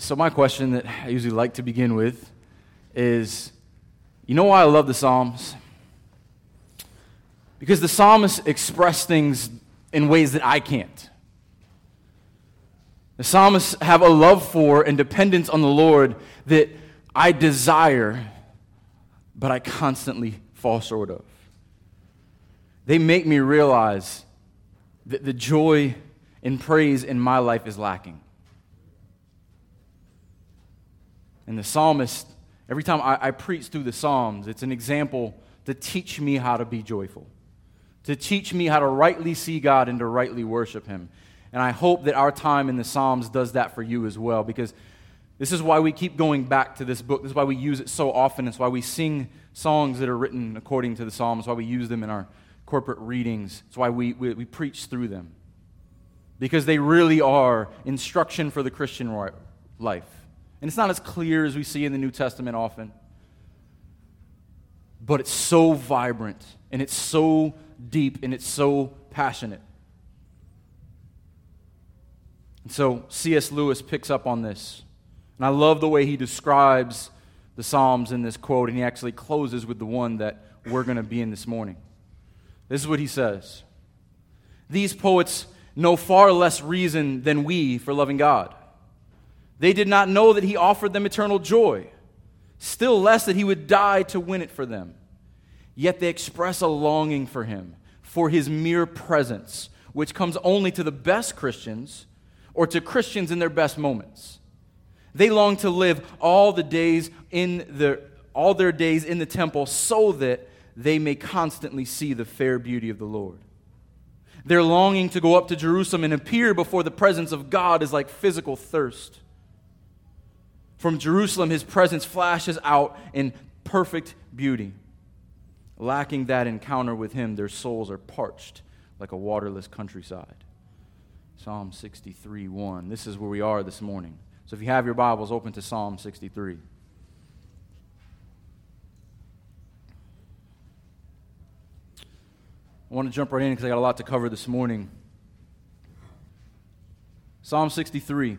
So my question that I usually like to begin with is, you know why I love the Psalms? Because the psalmists express things in ways that I can't. The psalmists have a love for and dependence on the Lord that I desire, but I constantly fall short of. They make me realize that the joy and praise in my life is lacking. And the psalmist, every time I preach through the Psalms, it's an example to teach me how to be joyful, to teach me how to rightly see God and to rightly worship Him. And I hope that our time in the Psalms does that for you as well, because this is why we keep going back to this book. This is why we use it so often. It's why we sing songs that are written according to the Psalms. It's why we use them in our corporate readings. It's why we preach through them, because they really are instruction for the Christian life. And it's not as clear as we see in the New Testament often, but it's so vibrant, and it's so deep, and it's so passionate. And so C.S. Lewis picks up on this. And I love the way he describes the Psalms in this quote, and he actually closes with the one that we're going to be in this morning. This is what he says. These poets know far less reason than we for loving God. They did not know that He offered them eternal joy, still less that He would die to win it for them. Yet they express a longing for Him, for His mere presence, which comes only to the best Christians or to Christians in their best moments. They long to live all their days in the temple so that they may constantly see the fair beauty of the Lord. Their longing to go up to Jerusalem and appear before the presence of God is like physical thirst. From Jerusalem, His presence flashes out in perfect beauty. Lacking that encounter with Him, their souls are parched like a waterless countryside. Psalm 63:1. This is where we are this morning. So if you have your Bibles, open to Psalm 63. I want to jump right in because I got a lot to cover this morning. Psalm 63.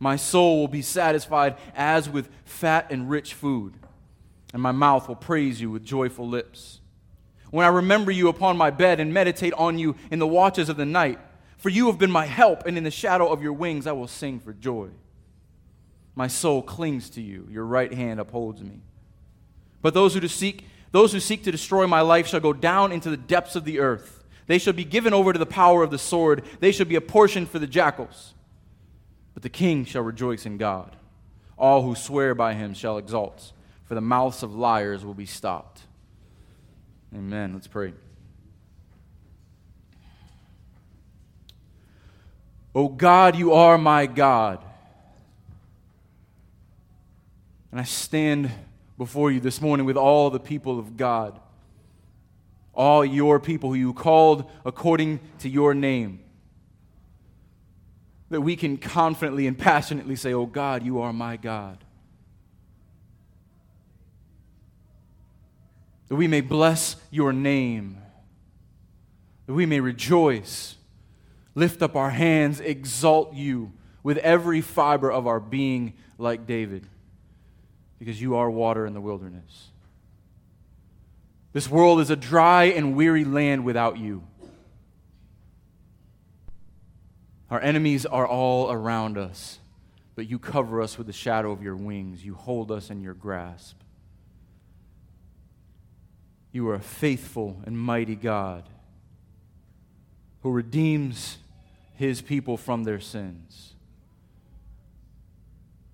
My soul will be satisfied as with fat and rich food, and my mouth will praise You with joyful lips. When I remember You upon my bed and meditate on You in the watches of the night, for You have been my help, and in the shadow of Your wings I will sing for joy. My soul clings to You, Your right hand upholds me. But those who seek to destroy my life shall go down into the depths of the earth. They shall be given over to the power of the sword. They shall be a portion for the jackals. But the king shall rejoice in God. All who swear by Him shall exult, for the mouths of liars will be stopped. Amen. Let's pray. O God, You are my God. And I stand before You this morning with all the people of God, all Your people who You called according to Your name, that we can confidently and passionately say, O God, You are my God. That we may bless Your name. That we may rejoice, lift up our hands, exalt You with every fiber of our being like David, because You are water in the wilderness. This world is a dry and weary land without You. Our enemies are all around us, but You cover us with the shadow of Your wings. You hold us in Your grasp. You are a faithful and mighty God who redeems His people from their sins,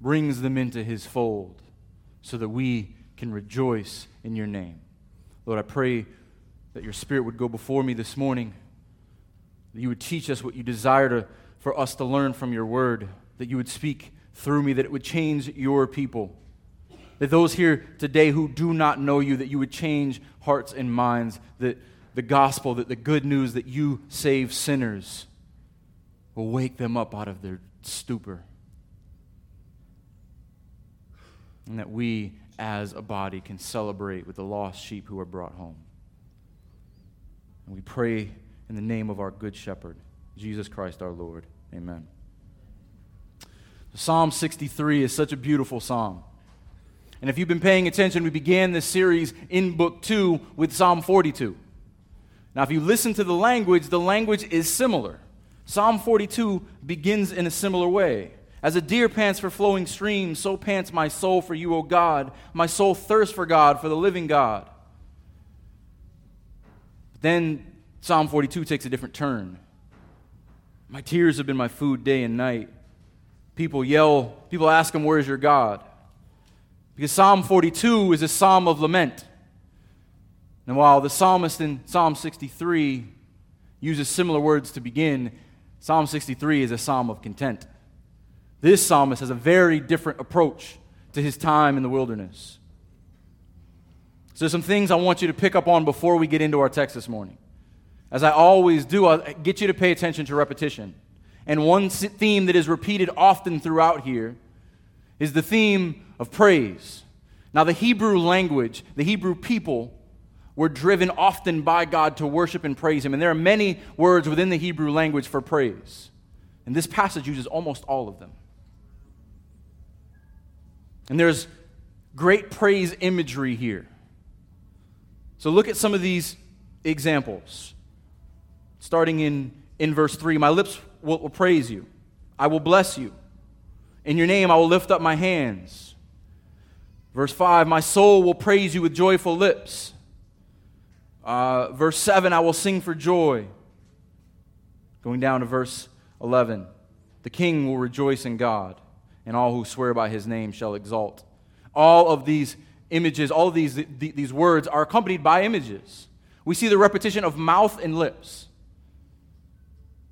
brings them into His fold so that we can rejoice in Your name. Lord, I pray that Your Spirit would go before me this morning, that You would teach us what You desire to for us to learn from your word, that you would speak through me, that it would change your people. That those here today who do not know you, that you would change hearts and minds, that the gospel, that the good news that you save sinners will wake them up out of their stupor. And that we, as a body, can celebrate with the lost sheep who are brought home. And we pray in the name of our good shepherd, Jesus Christ our Lord. Amen. Psalm 63 is such a beautiful psalm. And if you've been paying attention, we began this series in Book 2 with Psalm 42. Now, if you listen to the language is similar. Psalm 42 begins in a similar way. As a deer pants for flowing streams, so pants my soul for you, O God. My soul thirsts for God, for the living God. Then Psalm 42 takes a different turn. My tears have been my food day and night. People yell, people ask him, where is your God? Because Psalm 42 is a psalm of lament. And while the psalmist in Psalm 63 uses similar words to begin, Psalm 63 is a psalm of content. This psalmist has a very different approach to his time in the wilderness. So there's some things I want you to pick up on before we get into our text this morning. As I always do, I'll get you to pay attention to repetition. And one theme that is repeated often throughout here is the theme of praise. Now, the Hebrew language, the Hebrew people were driven often by God to worship and praise Him. And there are many words within the Hebrew language for praise. And this passage uses almost all of them. And there's great praise imagery here. So look at some of these examples. Starting in verse 3, my lips will praise you. I will bless you. In your name I will lift up my hands. Verse 5, my soul will praise you with joyful lips. Verse 7, I will sing for joy. Going down to verse 11, the king will rejoice in God, and all who swear by his name shall exalt. All of these images, all of these words are accompanied by images. We see the repetition of mouth and lips.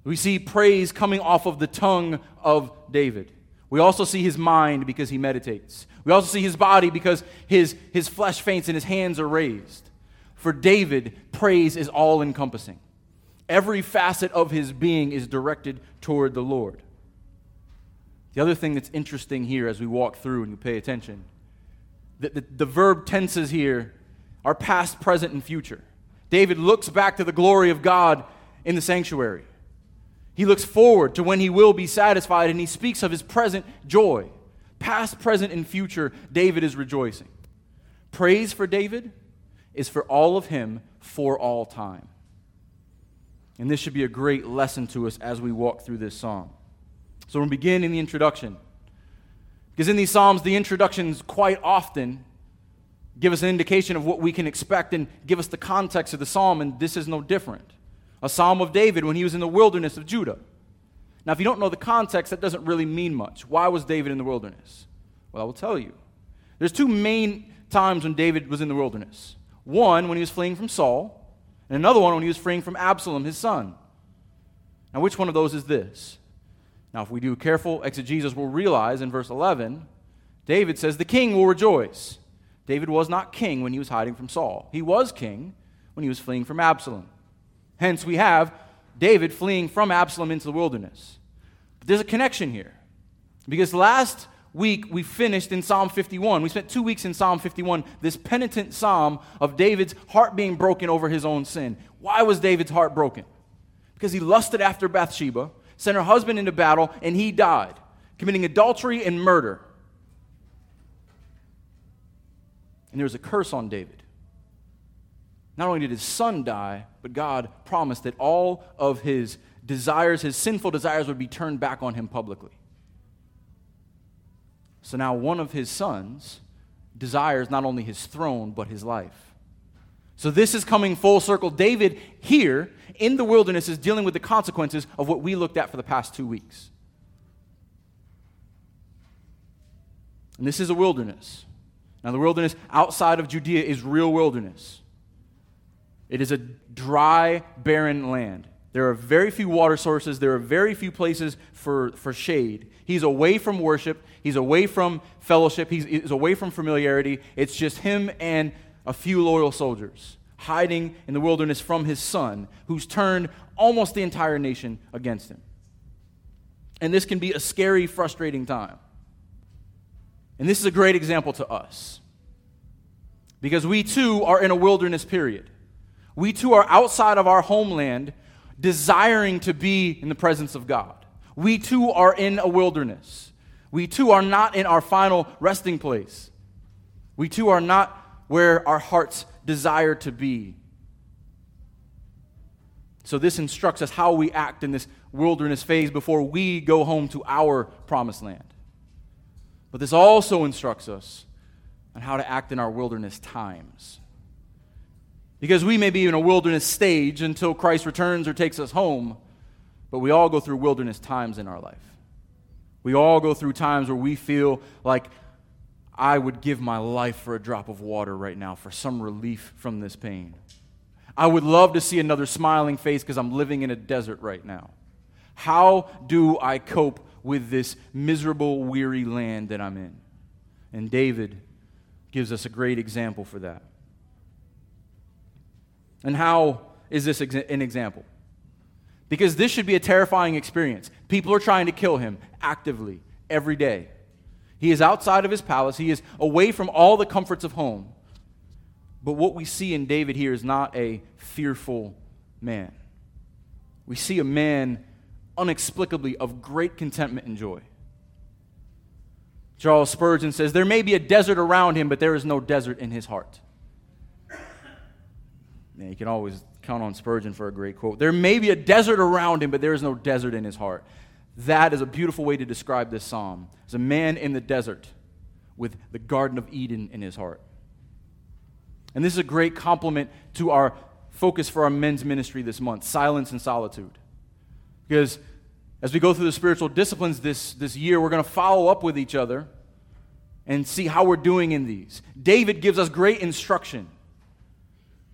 We see praise coming off of the tongue of David. We also see his mind because he meditates. We also see his body because his flesh faints and his hands are raised. For David, praise is all-encompassing. Every facet of his being is directed toward the Lord. The other thing that's interesting here as we walk through and you pay attention, the verb tenses here are past, present, and future. David looks back to the glory of God in the sanctuary. He looks forward to when he will be satisfied, and he speaks of his present joy. Past, present, and future, David is rejoicing. Praise for David is for all of him for all time. And this should be a great lesson to us as we walk through this psalm. So we'll begin in the introduction. Because in these psalms, the introductions quite often give us an indication of what we can expect and give us the context of the psalm, and this is no different. A psalm of David when he was in the wilderness of Judah. Now, if you don't know the context, that doesn't really mean much. Why was David in the wilderness? Well, I will tell you. There's two main times when David was in the wilderness. One, when he was fleeing from Saul. And another one when he was fleeing from Absalom, his son. Now, which one of those is this? Now, if we do careful exegesis, we'll realize in verse 11, David says, the king will rejoice. David was not king when he was hiding from Saul. He was king when he was fleeing from Absalom. Hence, we have David fleeing from Absalom into the wilderness. But there's a connection here. Because last week, we finished in Psalm 51. We spent 2 weeks in Psalm 51, this penitent psalm of David's heart being broken over his own sin. Why was David's heart broken? Because he lusted after Bathsheba, sent her husband into battle, and he died, committing adultery and murder. And there was a curse on David. Not only did his son die, but God promised that all of his desires, his sinful desires, would be turned back on him publicly. So now one of his sons desires not only his throne, but his life. So this is coming full circle. David here in the wilderness is dealing with the consequences of what we looked at for the past 2 weeks. And this is a wilderness. Now the wilderness outside of Judea is real wilderness. It is a dry, barren land. There are very few water sources. There are very few places for shade. He's away from worship. He's away from fellowship. He's away from familiarity. It's just him and a few loyal soldiers hiding in the wilderness from his son, who's turned almost the entire nation against him. And this can be a scary, frustrating time. And this is a great example to us, because we too are in a wilderness period. We too are outside of our homeland, desiring to be in the presence of God. We too are in a wilderness. We too are not in our final resting place. We too are not where our hearts desire to be. So this instructs us how we act in this wilderness phase before we go home to our promised land. But this also instructs us on how to act in our wilderness times, because we may be in a wilderness stage until Christ returns or takes us home, but we all go through wilderness times in our life. We all go through times where we feel like, I would give my life for a drop of water right now for some relief from this pain. I would love to see another smiling face because I'm living in a desert right now. How do I cope with this miserable, weary land that I'm in? And David gives us a great example for that. And how is this an example? Because this should be a terrifying experience. People are trying to kill him actively every day. He is outside of his palace. He is away from all the comforts of home. But what we see in David here is not a fearful man. We see a man inexplicably of great contentment and joy. Charles Spurgeon says, there may be a desert around him, but there is no desert in his heart. Man, you can always count on Spurgeon for a great quote. There may be a desert around him, but there is no desert in his heart. That is a beautiful way to describe this psalm. It's a man in the desert with the Garden of Eden in his heart. And this is a great compliment to our focus for our men's ministry this month, silence and solitude. Because as we go through the spiritual disciplines this year, we're going to follow up with each other and see how we're doing in these. David gives us great instruction.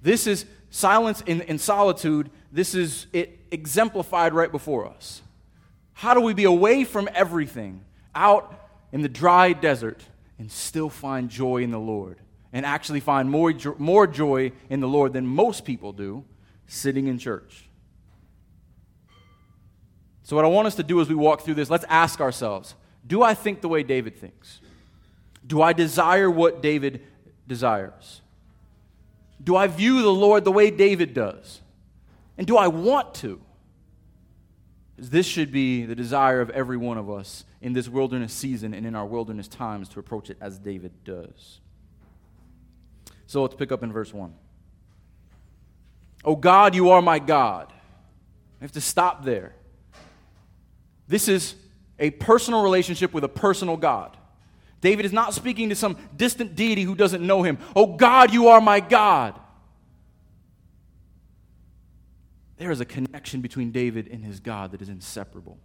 This is silence and solitude. This is it exemplified right before us. How do we be away from everything, out in the dry desert, and still find joy in the Lord, and actually find more joy in the Lord than most people do sitting in church? So what I want us to do as we walk through this, let's ask ourselves, do I think the way David thinks? Do I desire what David desires? Do I view the Lord the way David does? And do I want to? This should be the desire of every one of us in this wilderness season and in our wilderness times, to approach it as David does. So let's pick up in verse 1. Oh God, you are my God. I have to stop there. This is a personal relationship with a personal God. David is not speaking to some distant deity who doesn't know him. Oh God, you are my God. There is a connection between David and his God that is inseparable.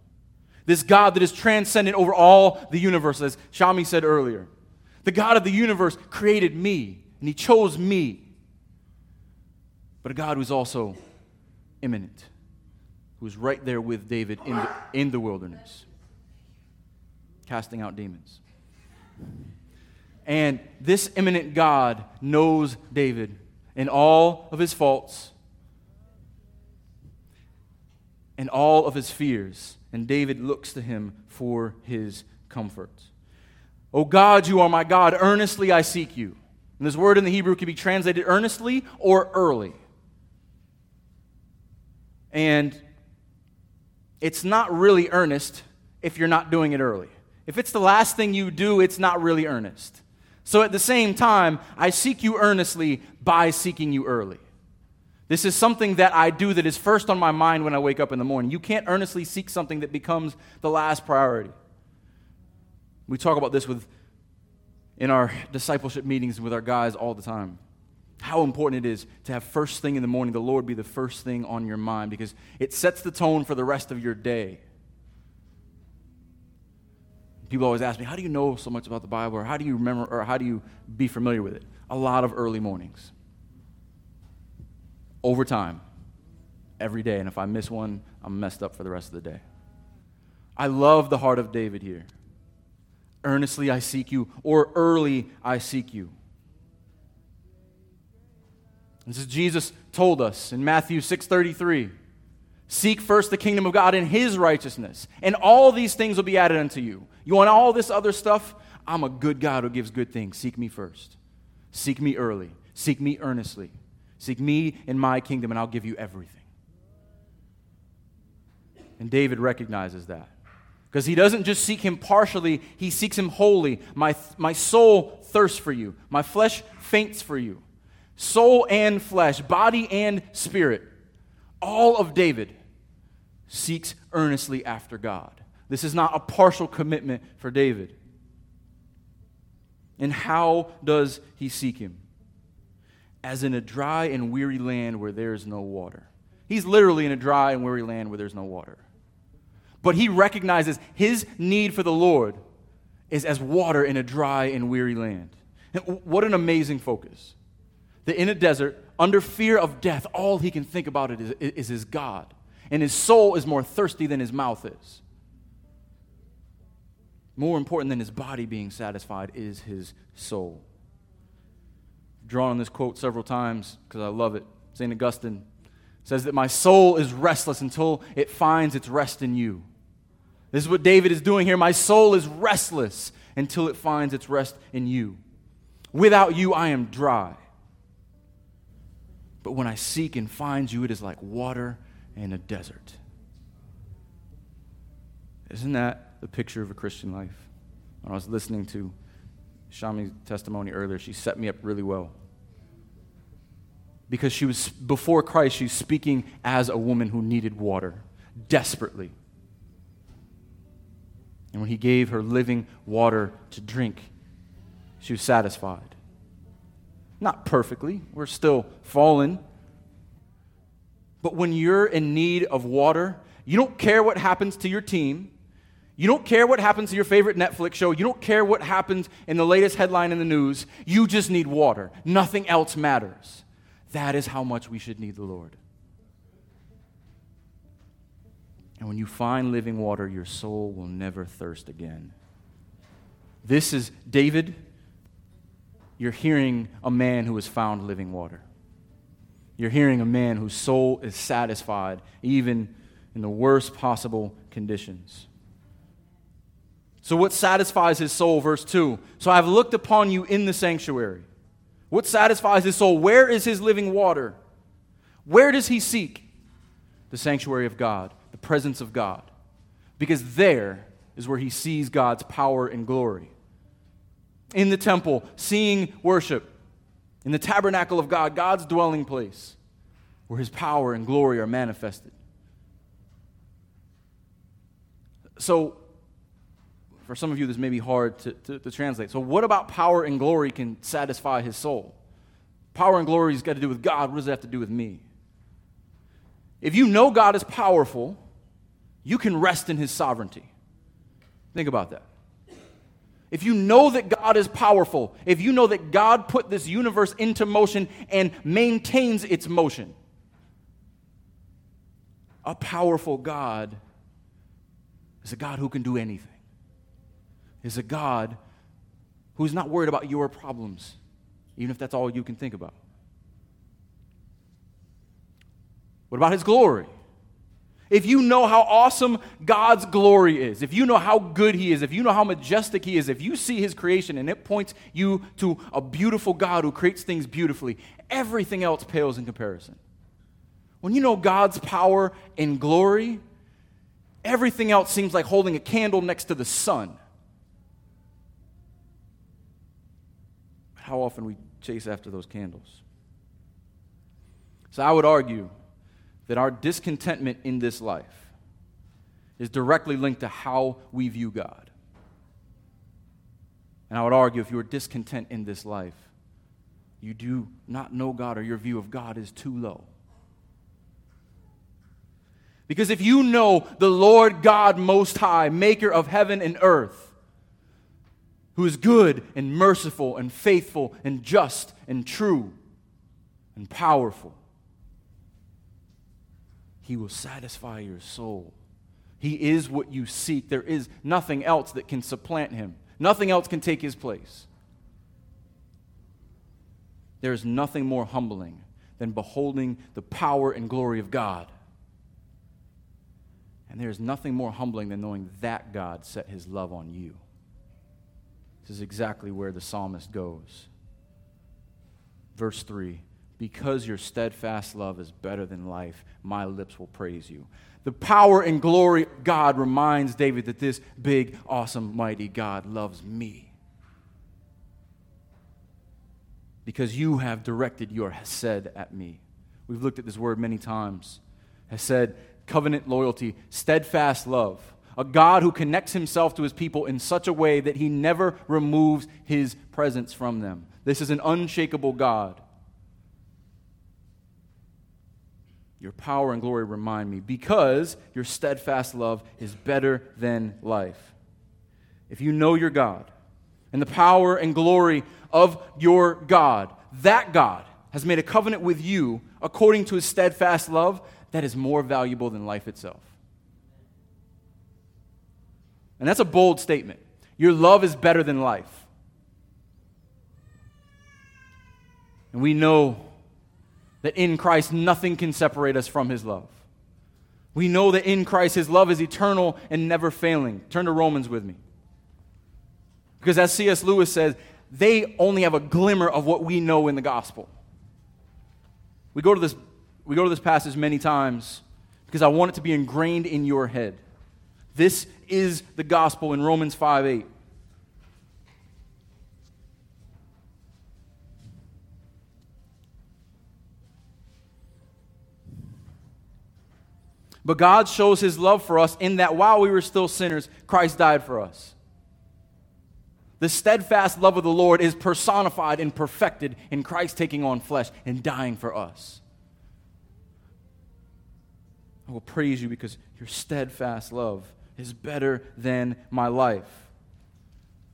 This God that is transcendent over all the universe, as Shami said earlier. The God of the universe created me, and he chose me. But a God who's also immanent, who's right there with David in the wilderness, casting out demons. And this immanent God knows David and all of his faults, and all of his fears, and David looks to him for his comfort. O God, you are my God, earnestly I seek you. And this word in the Hebrew can be translated earnestly or early. And it's not really earnest if you're not doing it early. If it's the last thing you do, it's not really earnest. So at the same time, I seek you earnestly by seeking you early. This is something that I do that is first on my mind when I wake up in the morning. You can't earnestly seek something that becomes the last priority. We talk about this in our discipleship meetings with our guys all the time. How important it is to have first thing in the morning, the Lord be the first thing on your mind, because it sets the tone for the rest of your day. People always ask me, how do you know so much about the Bible, or how do you remember, or how do you be familiar with it? A lot of early mornings. Over time, every day, and if I miss one, I'm messed up for the rest of the day. I love the heart of David here. Earnestly I seek you, or early I seek you. This is Jesus told us in Matthew 6:33. Seek first the kingdom of God and his righteousness, and all these things will be added unto you. You want all this other stuff? I'm a good God who gives good things. Seek me first. Seek me early. Seek me earnestly. Seek me and my kingdom, and I'll give you everything. And David recognizes that. Because he doesn't just seek him partially, he seeks him wholly. My soul thirsts for you. My flesh faints for you. Soul and flesh, body and spirit. All of David seeks earnestly after God. This is not a partial commitment for David. And how does he seek him? As in a dry and weary land where there is no water. He's literally in a dry and weary land where there's no water. But he recognizes his need for the Lord is as water in a dry and weary land. And what an amazing focus. That in a desert, under fear of death, all he can think about it is his God. And his soul is more thirsty than his mouth is. More important than his body being satisfied is his soul. I've drawn on this quote several times because I love it. St. Augustine says that my soul is restless until it finds its rest in you. This is what David is doing here. My soul is restless until it finds its rest in you. Without you, I am dry. But when I seek and find you, it is like water in a desert. Isn't that the picture of a Christian life? When I was listening to Shami's testimony earlier, she set me up really well. Because she was, before Christ, she's speaking as a woman who needed water, desperately. And when he gave her living water to drink, she was satisfied. Not perfectly, we're still fallen. But when you're in need of water, you don't care what happens to your team. You don't care what happens to your favorite Netflix show. You don't care what happens in the latest headline in the news. You just need water. Nothing else matters. That is how much we should need the Lord. And when you find living water, your soul will never thirst again. This is David. You're hearing a man who has found living water. You're hearing a man whose soul is satisfied, even in the worst possible conditions. So what satisfies his soul? Verse 2. So I have looked upon you in the sanctuary. What satisfies his soul? Where is his living water? Where does he seek? The sanctuary of God, the presence of God. Because there is where he sees God's power and glory. In the temple, seeing worship. In the tabernacle of God, God's dwelling place, where his power and glory are manifested. So, for some of you, this may be hard to translate. So what about power and glory can satisfy his soul? Power and glory has got to do with God. What does it have to do with me? If you know God is powerful, you can rest in his sovereignty. Think about that. If you know that God is powerful, if you know that God put this universe into motion and maintains its motion, a powerful God is a God who can do anything. Is a God who's not worried about your problems, even if that's all you can think about. What about his glory? If you know how awesome God's glory is, if you know how good he is, if you know how majestic he is, if you see his creation and it points you to a beautiful God who creates things beautifully, everything else pales in comparison. When you know God's power and glory, everything else seems like holding a candle next to the sun. How often we chase after those candles. So I would argue that our discontentment in this life is directly linked to how we view God. And I would argue if you are discontent in this life, you do not know God, or your view of God is too low. Because if you know the Lord God Most High, maker of heaven and earth, who is good and merciful and faithful and just and true and powerful. He will satisfy your soul. He is what you seek. There is nothing else that can supplant him. Nothing else can take his place. There is nothing more humbling than beholding the power and glory of God. And there is nothing more humbling than knowing that God set his love on you. This is exactly where the psalmist goes. Verse 3, because your steadfast love is better than life, my lips will praise you. The power and glory of God reminds David that this big, awesome, mighty God loves me. Because you have directed your hesed at me. We've looked at this word many times. Hesed, covenant loyalty, steadfast love. A God who connects himself to his people in such a way that he never removes his presence from them. This is an unshakable God. Your power and glory remind me, because your steadfast love is better than life. If you know your God and the power and glory of your God, that God has made a covenant with you according to his steadfast love that is more valuable than life itself. And that's a bold statement. Your love is better than life. And we know that in Christ nothing can separate us from his love. We know that in Christ his love is eternal and never failing. Turn to Romans with me. Because as C.S. Lewis says, they only have a glimmer of what we know in the gospel. We go to this passage many times because I want it to be ingrained in your head. This is the gospel in Romans 5:8. But God shows his love for us in that while we were still sinners, Christ died for us. The steadfast love of the Lord is personified and perfected in Christ taking on flesh and dying for us. I will praise you because your steadfast love is better than my life.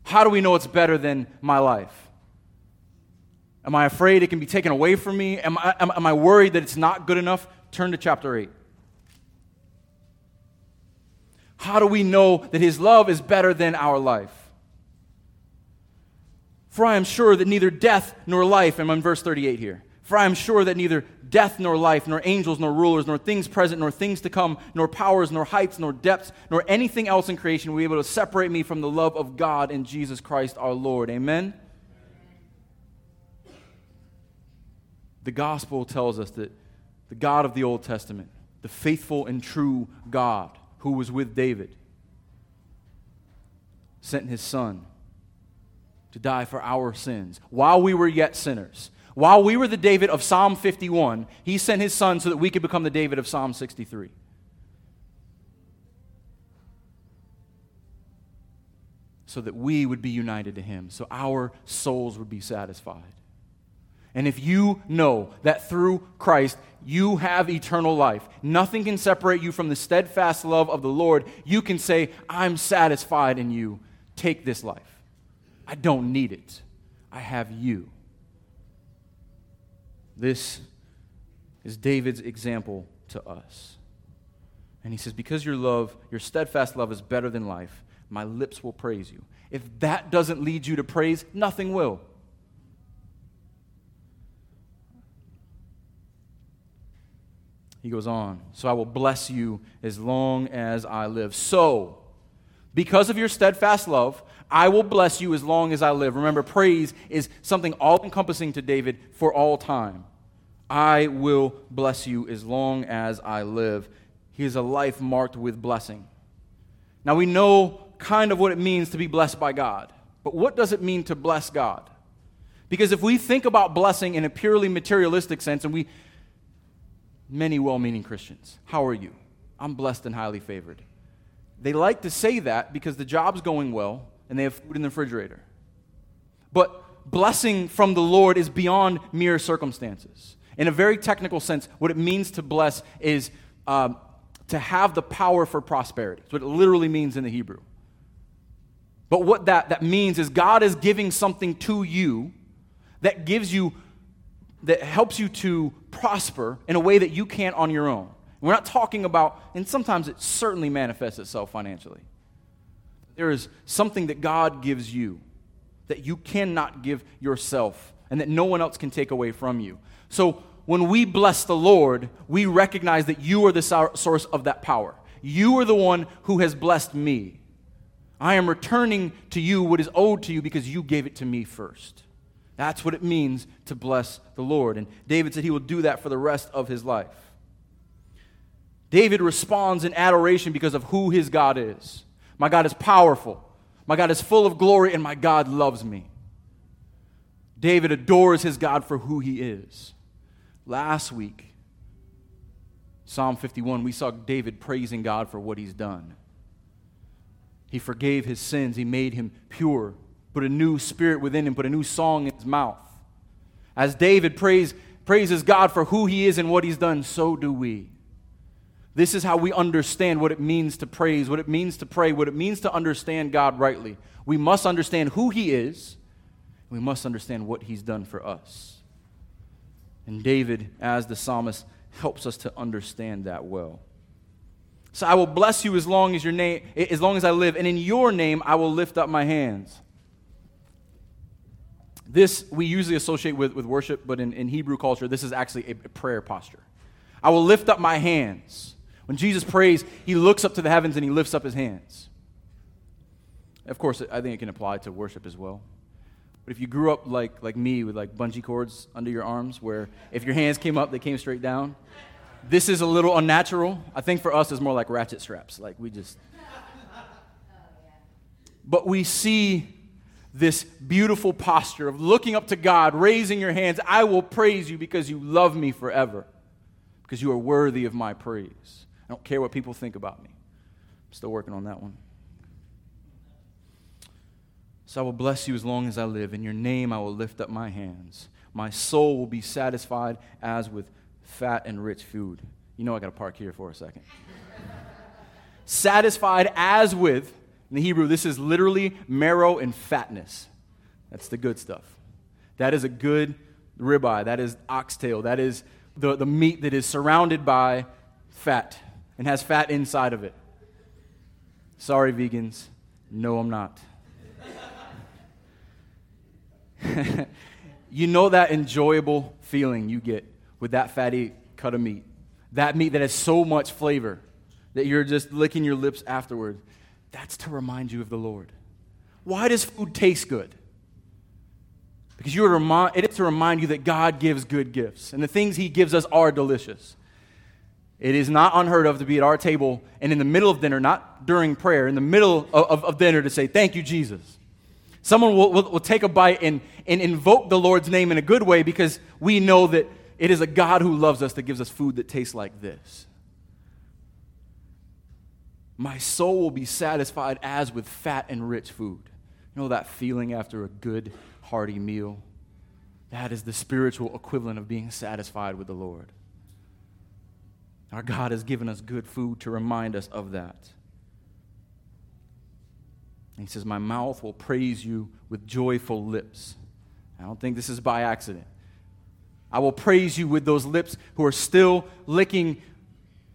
How do we know it's better than my life? Am I afraid it can be taken away from me? Am I worried that it's not good enough? Turn to chapter 8. How do we know that his love is better than our life? For I am sure that neither death nor life, I'm on verse 38 here. For I am sure that neither death nor life, nor angels nor rulers, nor things present, nor things to come, nor powers, nor heights, nor depths, nor anything else in creation will be able to separate me from the love of God in Jesus Christ our Lord. Amen? The gospel tells us that the God of the Old Testament, the faithful and true God, who was with David, sent his son to die for our sins. While we were yet sinners, while we were the David of Psalm 51, he sent his son so that we could become the David of Psalm 63. So that we would be united to him, so our souls would be satisfied. And if you know that through Christ you have eternal life, nothing can separate you from the steadfast love of the Lord, you can say, I'm satisfied in you. Take this life. I don't need it. I have you. This is David's example to us. And he says, because your steadfast love is better than life, my lips will praise you. If that doesn't lead you to praise, nothing will. He goes on, so I will bless you as long as I live. So, because of your steadfast love, I will bless you as long as I live. Remember, praise is something all-encompassing to David for all time. I will bless you as long as I live. He is a life marked with blessing. Now, we know kind of what it means to be blessed by God, but what does it mean to bless God? Because if we think about blessing in a purely materialistic sense, and many well-meaning Christians. How are you? I'm blessed and highly favored. They like to say that because the job's going well and they have food in the refrigerator. But blessing from the Lord is beyond mere circumstances. In a very technical sense, what it means to bless is to have the power for prosperity. That's what it literally means in the Hebrew. But what that means is God is giving something to you that gives you that helps you to prosper in a way that you can't on your own. We're not talking about, and sometimes it certainly manifests itself financially. There is something that God gives you that you cannot give yourself and that no one else can take away from you. So when we bless the Lord, we recognize that you are the source of that power. You are the one who has blessed me. I am returning to you what is owed to you because you gave it to me first. That's what it means to bless the Lord. And David said he will do that for the rest of his life. David responds in adoration because of who his God is. My God is powerful. My God is full of glory, and my God loves me. David adores his God for who he is. Last week, Psalm 51, we saw David praising God for what he's done. He forgave his sins. He made him pure, put a new spirit within him, put a new song in his mouth. As David praises God for who he is and what he's done, so do we. This is how we understand what it means to praise, what it means to pray, what it means to understand God rightly. We must understand who he is, and we must understand what he's done for us. And David, as the psalmist, helps us to understand that well. So I will bless you as long as I live, and in your name I will lift up my hands. This we usually associate with worship, but in Hebrew culture, this is actually a prayer posture. I will lift up my hands. When Jesus prays, he looks up to the heavens and he lifts up his hands. Of course, I think it can apply to worship as well. But if you grew up like me with like bungee cords under your arms, where if your hands came up, they came straight down, this is a little unnatural. I think for us, it's more like ratchet straps. Like we just... But we see this beautiful posture of looking up to God, raising your hands. I will praise you because you love me forever, because you are worthy of my praise. I don't care what people think about me. I'm still working on that one. So I will bless you as long as I live. In your name I will lift up my hands. My soul will be satisfied as with fat and rich food. You know I got to park here for a second. Satisfied as with, in the Hebrew, this is literally marrow and fatness. That's the good stuff. That is a good ribeye. That is oxtail. That is the meat that is surrounded by fat and has fat inside of it. Sorry, vegans. No, I'm not. You know that enjoyable feeling you get with that fatty cut of meat, that meat that has so much flavor that you're just licking your lips afterward. That's to remind you of the Lord. Why does food taste good? Because it is to remind you that God gives good gifts, and the things he gives us are delicious. It is not unheard of to be at our table and in the middle of dinner, not during prayer, in the middle of dinner to say, thank you, Jesus. Someone will take a bite and invoke the Lord's name in a good way because we know that it is a God who loves us that gives us food that tastes like this. My soul will be satisfied as with fat and rich food. You know that feeling after a good, hearty meal? That is the spiritual equivalent of being satisfied with the Lord. Our God has given us good food to remind us of that. And he says, my mouth will praise you with joyful lips. I don't think this is by accident. I will praise you with those lips who are still licking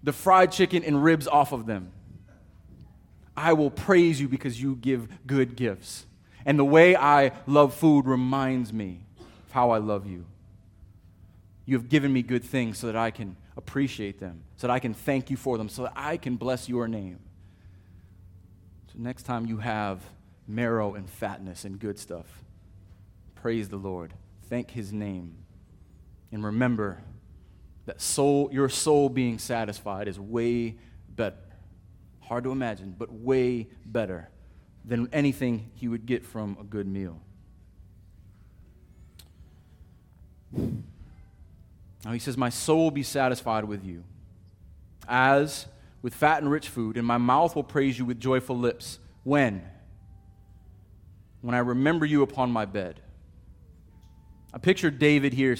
the fried chicken and ribs off of them. I will praise you because you give good gifts. And the way I love food reminds me of how I love you. You have given me good things so that I can appreciate them, so that I can thank you for them, so that I can bless your name. So next time you have marrow and fatness and good stuff, praise the Lord. Thank his name. And remember that your soul being satisfied is way better. Hard to imagine, but way better than anything he would get from a good meal. Now he says, my soul will be satisfied with you, as with fat and rich food, and my mouth will praise you with joyful lips. When? When I remember you upon my bed. I picture David here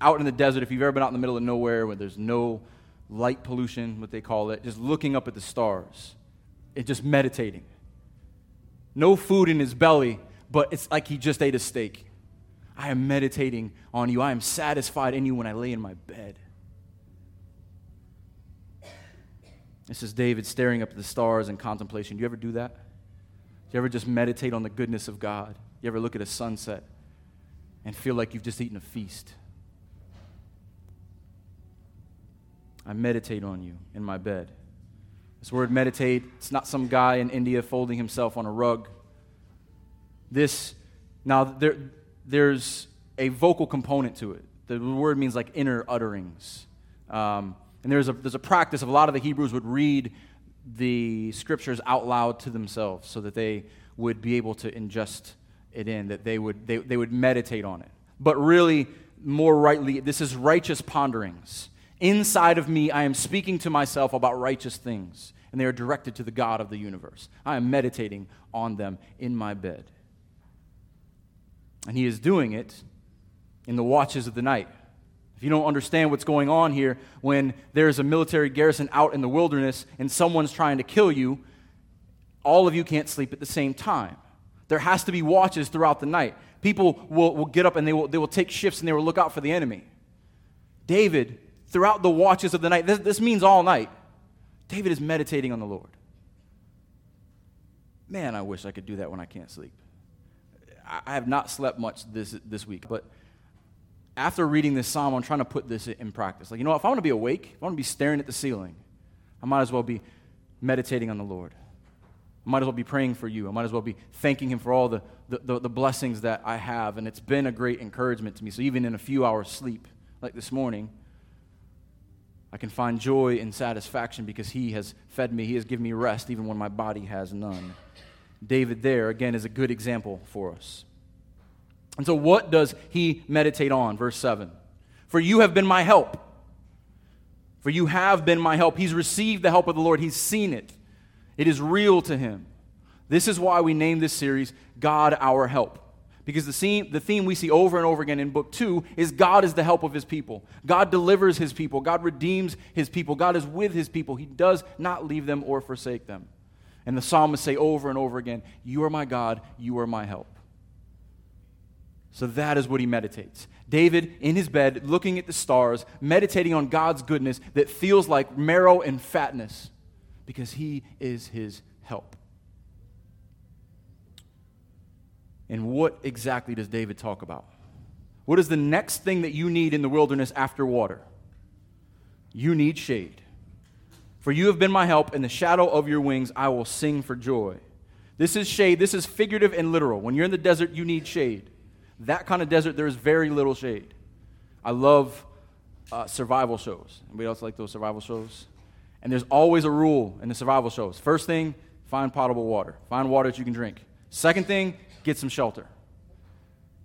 out in the desert. If you've ever been out in the middle of nowhere where there's no light pollution, what they call it, just looking up at the stars and just meditating. No food in his belly, but it's like he just ate a steak. I am meditating on you. I am satisfied in you when I lay in my bed. This is David staring up at the stars in contemplation. Do you ever do that? Do you ever just meditate on the goodness of God? You ever look at a sunset and feel like you've just eaten a feast? I meditate on you in my bed. This word meditate, it's not some guy in India folding himself on a rug. There's a vocal component to it. The word means like inner utterings. And there's a practice of a lot of the Hebrews would read the scriptures out loud to themselves so that they would be able to ingest it in, that they would meditate on it. But really, more rightly, this is righteous ponderings. Inside of me, I am speaking to myself about righteous things, and they are directed to the God of the universe. I am meditating on them in my bed. And he is doing it in the watches of the night. If you don't understand what's going on here, when there's a military garrison out in the wilderness and someone's trying to kill you, all of you can't sleep at the same time. There has to be watches throughout the night. People will get up and they will take shifts and they will look out for the enemy. David, throughout the watches of the night, this means all night, David is meditating on the Lord. Man, I wish I could do that when I can't sleep. I have not slept much this week, but after reading this psalm, I'm trying to put this in practice. Like, you know, if I want to be awake, if I want to be staring at the ceiling, I might as well be meditating on the Lord. I might as well be praying for you. I might as well be thanking him for all the blessings that I have, and it's been a great encouragement to me. So even in a few hours sleep, like this morning, I can find joy and satisfaction because he has fed me. He has given me rest even when my body has none. David there, again, is a good example for us. And so what does he meditate on? Verse 7. For you have been my help. For you have been my help. He's received the help of the Lord. He's seen it. It is real to him. This is why we named this series, God Our Help. Because the theme we see over and over again in book 2 is God is the help of his people. God delivers his people. God redeems his people. God is with his people. He does not leave them or forsake them. And the psalmists say over and over again, you are my God, you are my help. So that is what he meditates. David, in his bed, looking at the stars, meditating on God's goodness that feels like marrow and fatness because he is his help. And what exactly does David talk about? What is the next thing that you need in the wilderness after water? You need shade. For you have been my help, in the shadow of your wings I will sing for joy. This is shade. This is figurative and literal. When you're in the desert, you need shade. That kind of desert, there is very little shade. I love survival shows. Anybody else like those survival shows? And there's always a rule in the survival shows. First thing, find potable water. Find water that you can drink. Second thing, get some shelter.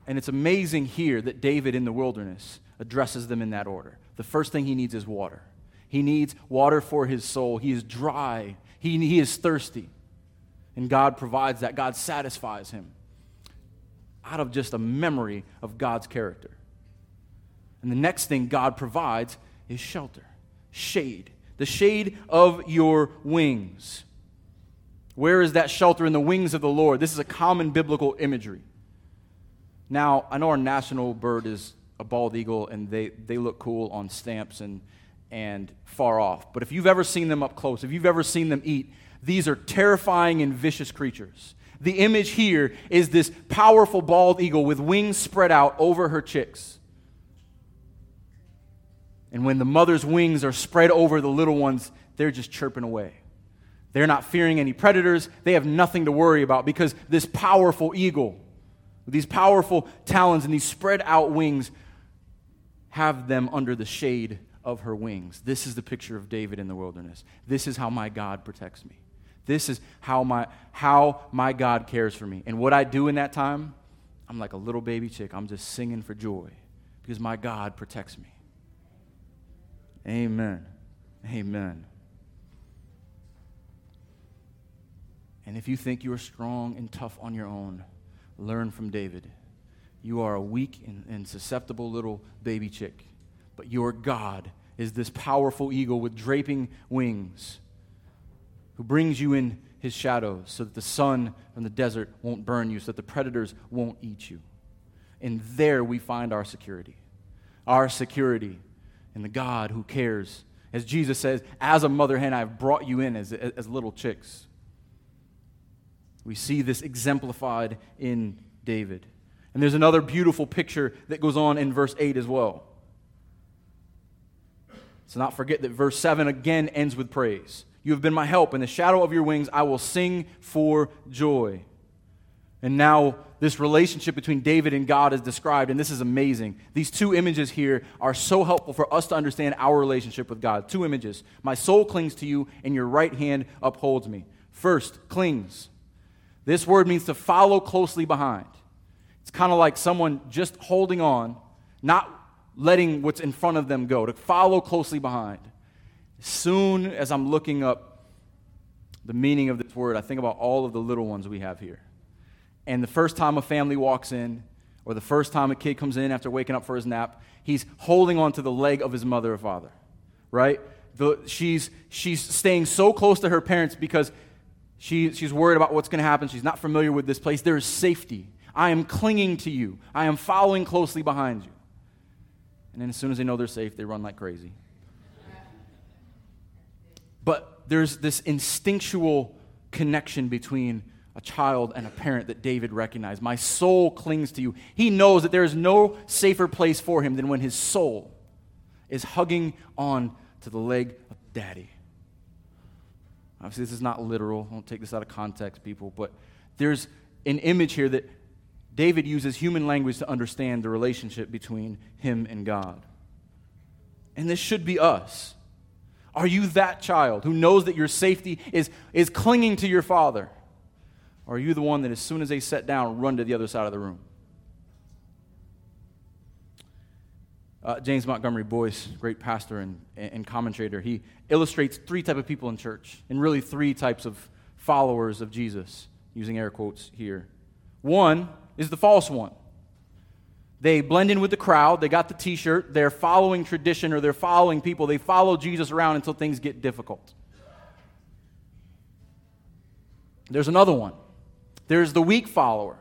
And it's amazing here that David in the wilderness addresses them in that order. The first thing he needs is water. He needs water for his soul. He is dry. He is thirsty. And God provides that. God satisfies him. Out of just a memory of God's character. And the next thing God provides is shelter, shade, the shade of your wings. Where is that shelter? In the wings of the Lord. This is a common biblical imagery. Now, I know our national bird is a bald eagle, and they look cool on stamps and far off. But if you've ever seen them up close, if you've ever seen them eat, these are terrifying and vicious creatures. The image here is this powerful bald eagle with wings spread out over her chicks. And when the mother's wings are spread over the little ones, they're just chirping away. They're not fearing any predators. They have nothing to worry about because this powerful eagle, with these powerful talons and these spread out wings, have them under the shade of her wings. This is the picture of David in the wilderness. This is how my God protects me. This is how my God cares for me. And what I do in that time, I'm like a little baby chick. I'm just singing for joy because my God protects me. Amen. Amen. And if you think you are strong and tough on your own, learn from David. You are a weak and susceptible little baby chick, but your God is this powerful eagle with draping wings, who brings you in his shadows so that the sun from the desert won't burn you, so that the predators won't eat you. And there we find our security in the God who cares As Jesus says, as a mother hen, I have brought you in as little chicks. We see this exemplified in David. And there's another beautiful picture that goes on in verse 8 as well. So not forget that verse 7 again ends with praise. You have been my help. In the shadow of your wings, I will sing for joy. And now this relationship between David and God is described, and this is amazing. These two images here are so helpful for us to understand our relationship with God. Two images. My soul clings to you, and your right hand upholds me. First, clings. This word means to follow closely behind. It's kind of like someone just holding on, not letting what's in front of them go, to follow closely behind. As soon as I'm looking up the meaning of this word, I think about all of the little ones we have here. And the first time a family walks in, or the first time a kid comes in after waking up for his nap, he's holding on to the leg of his mother or father, right? She's staying so close to her parents because she's worried about what's going to happen. She's not familiar with this place. There is safety. I am clinging to you. I am following closely behind you. And then as soon as they know they're safe, they run like crazy. But there's this instinctual connection between a child and a parent that David recognized. My soul clings to you. He knows that there is no safer place for him than when his soul is hugging on to the leg of Daddy. Obviously, this is not literal. Don't take this out of context, people. But there's an image here that David uses human language to understand the relationship between him and God. And this should be us. Are you that child who knows that your safety is clinging to your father? Or are you the one that as soon as they sit down, run to the other side of the room? James Montgomery Boyce, great pastor and commentator, he illustrates three types of people in church, and really three types of followers of Jesus, using air quotes here. One is the false one. They blend in with the crowd. They got the t-shirt. They're following tradition, or they're following people. They follow Jesus around until things get difficult. There's another one. There's the weak follower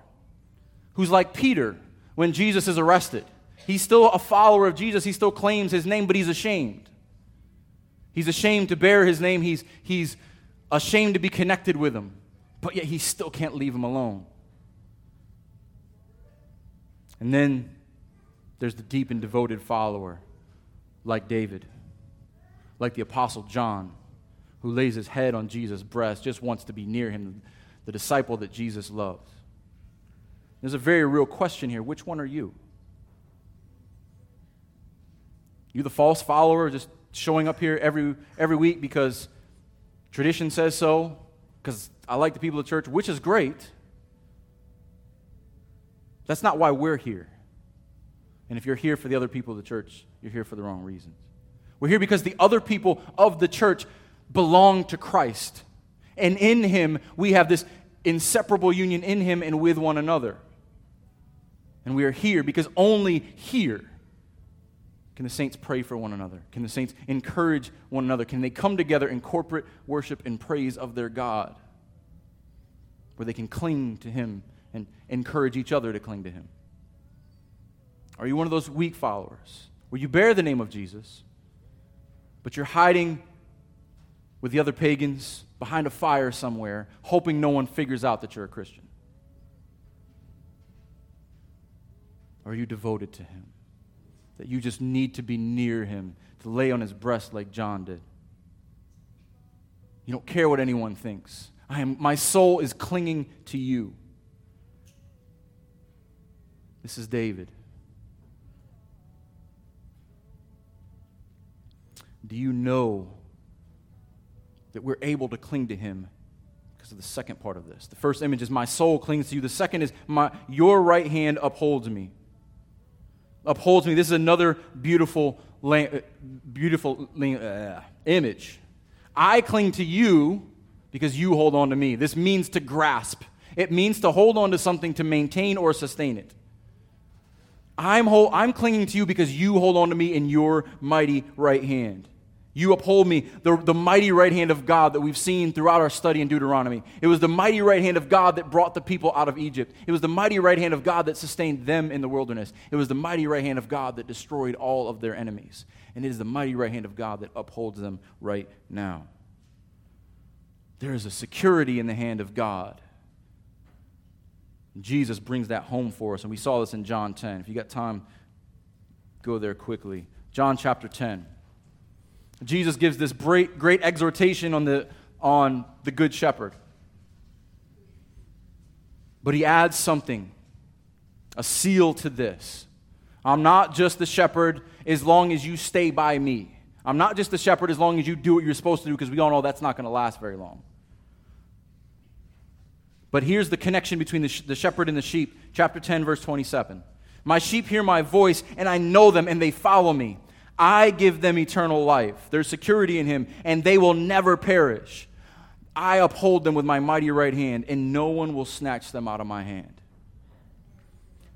who's like Peter when Jesus is arrested. He's still a follower of Jesus. He still claims his name, but he's ashamed. He's ashamed to bear his name. He's ashamed to be connected with him, but yet he still can't leave him alone. And then there's the deep and devoted follower, like David, like the Apostle John, who lays his head on Jesus' breast, just wants to be near him, the disciple that Jesus loves. There's a very real question here. Which one are you? You the false follower, just showing up here every week because tradition says so, because I like the people of church, which is great. That's not why we're here. And if you're here for the other people of the church, you're here for the wrong reasons. We're here because the other people of the church belong to Christ. And in Him, we have this inseparable union in Him and with one another. And we are here because only here can the saints pray for one another. Can the saints encourage one another? Can they come together in corporate worship and praise of their God, where they can cling to Him and encourage each other to cling to Him? Are you one of those weak followers where you bear the name of Jesus, but you're hiding with the other pagans behind a fire somewhere, hoping no one figures out that you're a Christian? Or are you devoted to Him, that you just need to be near Him, to lay on His breast like John did? You don't care what anyone thinks. My soul is clinging to you. This is David. Do you know that we're able to cling to Him because of the second part of this? The first image is my soul clings to you. The second is your right hand upholds me. Upholds me. This is another beautiful image. I cling to you because you hold on to me. This means to grasp. It means to hold on to something to maintain or sustain it. I'm clinging to you because you hold on to me in your mighty right hand. You uphold me, the mighty right hand of God that we've seen throughout our study in Deuteronomy. It was the mighty right hand of God that brought the people out of Egypt. It was the mighty right hand of God that sustained them in the wilderness. It was the mighty right hand of God that destroyed all of their enemies. And it is the mighty right hand of God that upholds them right now. There is a security in the hand of God. Jesus brings that home for us, and we saw this in John 10. If you got time, go there quickly. John chapter 10. Jesus gives this great exhortation on the Good Shepherd. But he adds something, a seal to this. I'm not just the shepherd as long as you stay by me. I'm not just the shepherd as long as you do what you're supposed to do, because we all know that's not going to last very long. But here's the connection between the shepherd and the sheep. Chapter 10, verse 27. My sheep hear my voice, and I know them, and they follow me. I give them eternal life. There's security in him, and they will never perish. I uphold them with my mighty right hand, and no one will snatch them out of my hand.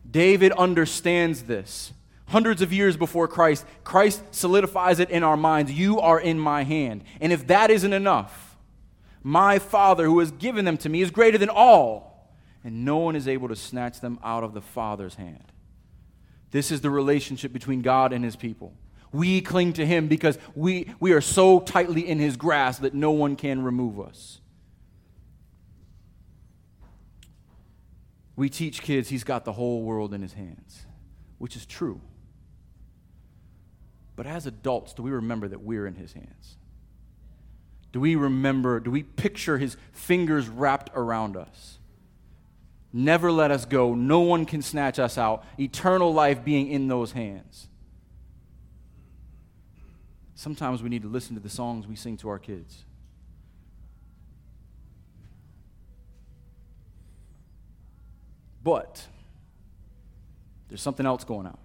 David understands this. Hundreds of years before Christ, Christ solidifies it in our minds. You are in my hand. And if that isn't enough, my Father who has given them to me is greater than all, and no one is able to snatch them out of the Father's hand. This is the relationship between God and his people. We cling to him because we are so tightly in his grasp that no one can remove us. We teach kids he's got the whole world in his hands, which is true. But as adults, do we remember that we're in his hands? Do we picture his fingers wrapped around us? Never let us go. No one can snatch us out. Eternal life being in those hands. Sometimes we need to listen to the songs we sing to our kids. But there's something else going on.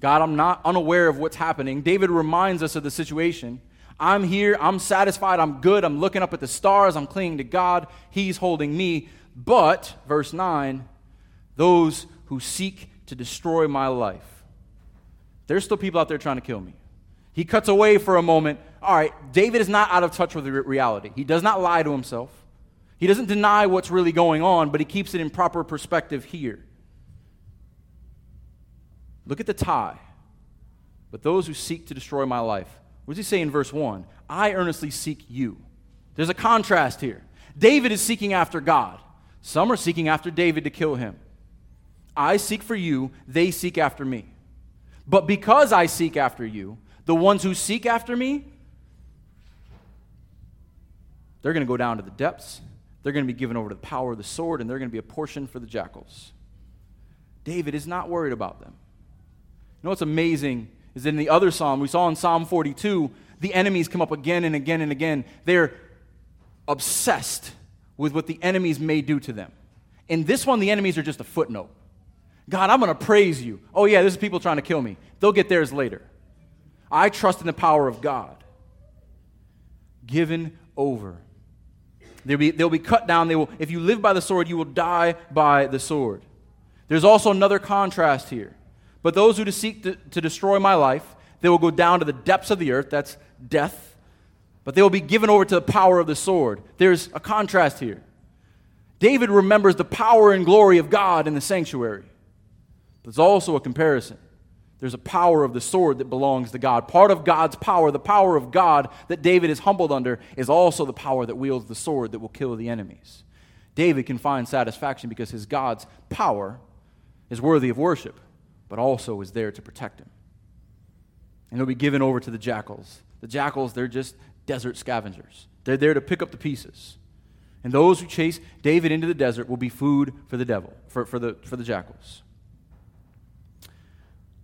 God, I'm not unaware of what's happening. David reminds us of the situation. I'm here. I'm satisfied. I'm good. I'm looking up at the stars. I'm clinging to God. He's holding me. But, verse 9, those who seek to destroy my life. There's still people out there trying to kill me. He cuts away for a moment. All right, David is not out of touch with reality. He does not lie to himself. He doesn't deny what's really going on, but he keeps it in proper perspective here. Look at the tie. But those who seek to destroy my life. What does he say in verse 1? I earnestly seek you. There's a contrast here. David is seeking after God. Some are seeking after David to kill him. I seek for you, they seek after me. But because I seek after you, the ones who seek after me, they're going to go down to the depths, they're going to be given over to the power of the sword, and they're going to be a portion for the jackals. David is not worried about them. You know what's amazing is in the other psalm, we saw in Psalm 42, the enemies come up again and again and again. They're obsessed with what the enemies may do to them. In this one, the enemies are just a footnote. God, I'm going to praise you. Oh yeah, this is people trying to kill me. They'll get theirs later. I trust in the power of God. Given over. They'll be cut down. If you live by the sword, you will die by the sword. There's also another contrast here. But those who seek to destroy my life, they will go down to the depths of the earth. That's death. But they will be given over to the power of the sword. There's a contrast here. David remembers the power and glory of God in the sanctuary. There's also a comparison. There's a power of the sword that belongs to God. Part of God's power, the power of God that David is humbled under, is also the power that wields the sword that will kill the enemies. David can find satisfaction because his God's power is worthy of worship, but also is there to protect him. And he'll be given over to the jackals. The jackals, they're just desert scavengers. They're there to pick up the pieces. And those who chase David into the desert will be food for the devil, for the jackals.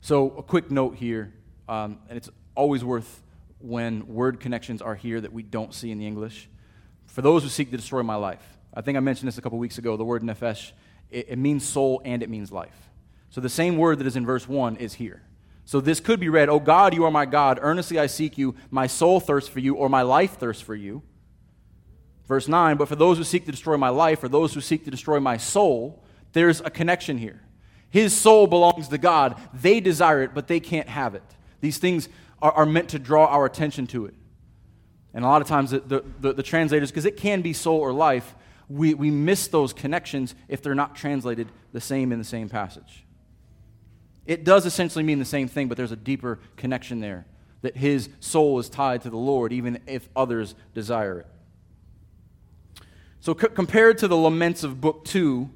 So a quick note here, and it's always worth when word connections are here that we don't see in the English. For those who seek to destroy my life. I think I mentioned this a couple weeks ago. The word nephesh, it means soul and it means life. So the same word that is in verse 1 is here. So this could be read, O God, you are my God, earnestly I seek you, my soul thirsts for you, or my life thirsts for you. Verse 9, but for those who seek to destroy my life, or those who seek to destroy my soul, there's a connection here. His soul belongs to God. They desire it, but they can't have it. These things are meant to draw our attention to it. And a lot of times the translators, because it can be soul or life, we miss those connections if they're not translated the same in the same passage. It does essentially mean the same thing, but there's a deeper connection there, that his soul is tied to the Lord, even if others desire it. So compared to the laments of Book 2,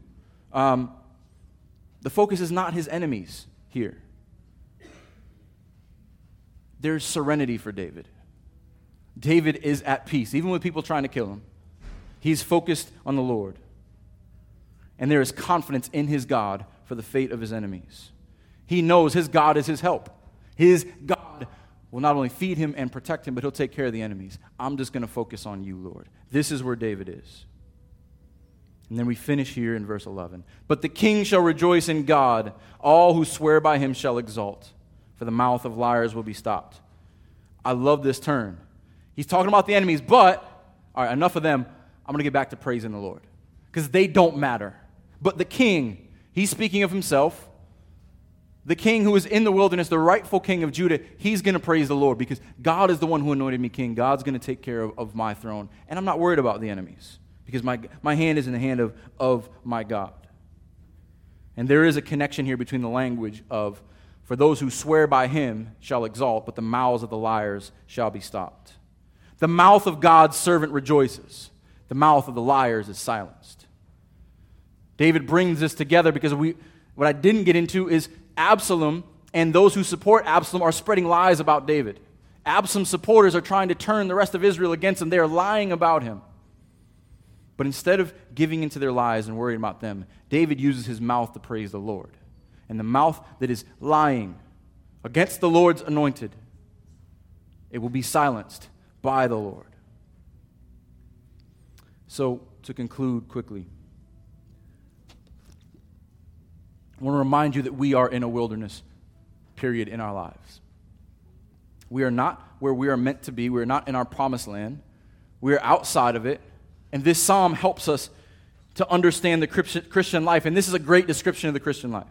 the focus is not his enemies here. There's serenity for David. David is at peace, even with people trying to kill him. He's focused on the Lord. And there is confidence in his God for the fate of his enemies. He knows his God is his help. His God will not only feed him and protect him, but he'll take care of the enemies. I'm just going to focus on you, Lord. This is where David is. And then we finish here in verse 11. But the king shall rejoice in God. All who swear by him shall exult, for the mouth of liars will be stopped. I love this turn. He's talking about the enemies, but, all right, enough of them. I'm going to get back to praising the Lord because they don't matter. But the king, he's speaking of himself. The king who is in the wilderness, the rightful king of Judah, he's going to praise the Lord because God is the one who anointed me king. God's going to take care of my throne, and I'm not worried about the enemies because my hand is in the hand of my God. And there is a connection here between the language of, for those who swear by him shall exalt, but the mouths of the liars shall be stopped. The mouth of God's servant rejoices. The mouth of the liars is silenced. David brings this together because what I didn't get into is Absalom and those who support Absalom are spreading lies about David. Absalom's supporters are trying to turn the rest of Israel against him. They are lying about him. But instead of giving into their lies and worrying about them, David uses his mouth to praise the Lord. And the mouth that is lying against the Lord's anointed, it will be silenced by the Lord. So, to conclude quickly, I want to remind you that we are in a wilderness period in our lives. We are not where we are meant to be. We are not in our promised land. We are outside of it. And this psalm helps us to understand the Christian life. And this is a great description of the Christian life.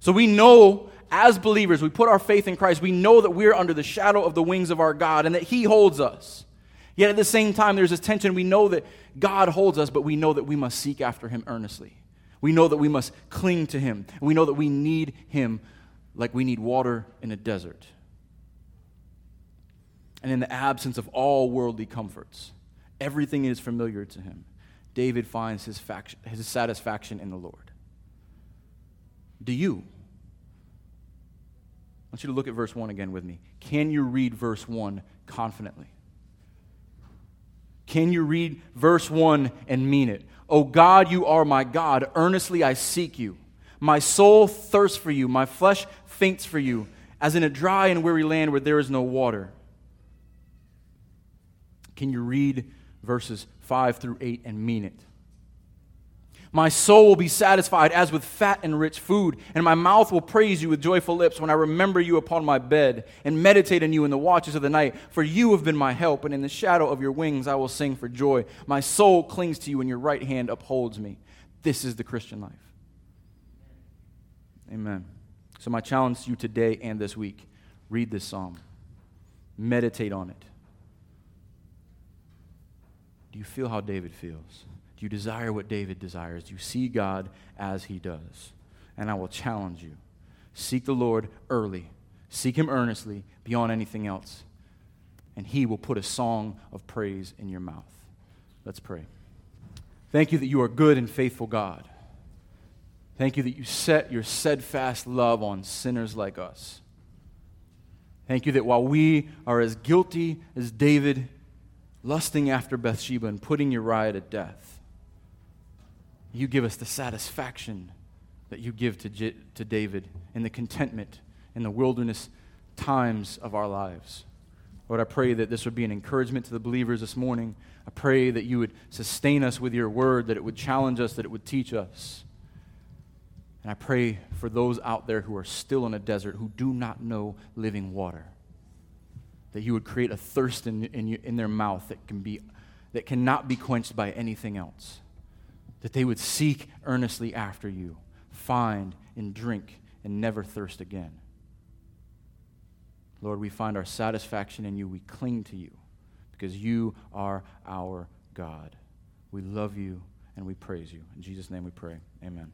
So we know, as believers, we put our faith in Christ. We know that we are under the shadow of the wings of our God and that he holds us. Yet at the same time, there's this tension. We know that God holds us, but we know that we must seek after him earnestly. We know that we must cling to him. We know that we need him like we need water in a desert. And in the absence of all worldly comforts, everything is familiar to him. David finds his satisfaction in the Lord. Do you? I want you to look at verse 1 again with me. Can you read verse 1 confidently? Can you read verse 1 and mean it? O God, you are my God. Earnestly I seek you. My soul thirsts for you. My flesh faints for you, as in a dry and weary land where there is no water. Can you read verses 5 through 8 and mean it? My soul will be satisfied as with fat and rich food, and my mouth will praise you with joyful lips when I remember you upon my bed and meditate on you in the watches of the night. For you have been my help, and in the shadow of your wings I will sing for joy. My soul clings to you, and your right hand upholds me. This is the Christian life. Amen. So my challenge to you today and this week, read this psalm. Meditate on it. Do you feel how David feels? Do you desire what David desires? Do you see God as he does? And I will challenge you. Seek the Lord early. Seek him earnestly beyond anything else. And he will put a song of praise in your mouth. Let's pray. Thank you that you are good and faithful God. Thank you that you set your steadfast love on sinners like us. Thank you that while we are as guilty as David, lusting after Bathsheba and putting Uriah to death, you give us the satisfaction that you give to David in the contentment in the wilderness times of our lives. Lord, I pray that this would be an encouragement to the believers this morning. I pray that you would sustain us with your word, that it would challenge us, that it would teach us. And I pray for those out there who are still in a desert, who do not know living water, that you would create a thirst in their mouth that cannot be quenched by anything else. That they would seek earnestly after you, find and drink and never thirst again. Lord, we find our satisfaction in you. We cling to you because you are our God. We love you and we praise you. In Jesus' name we pray. Amen.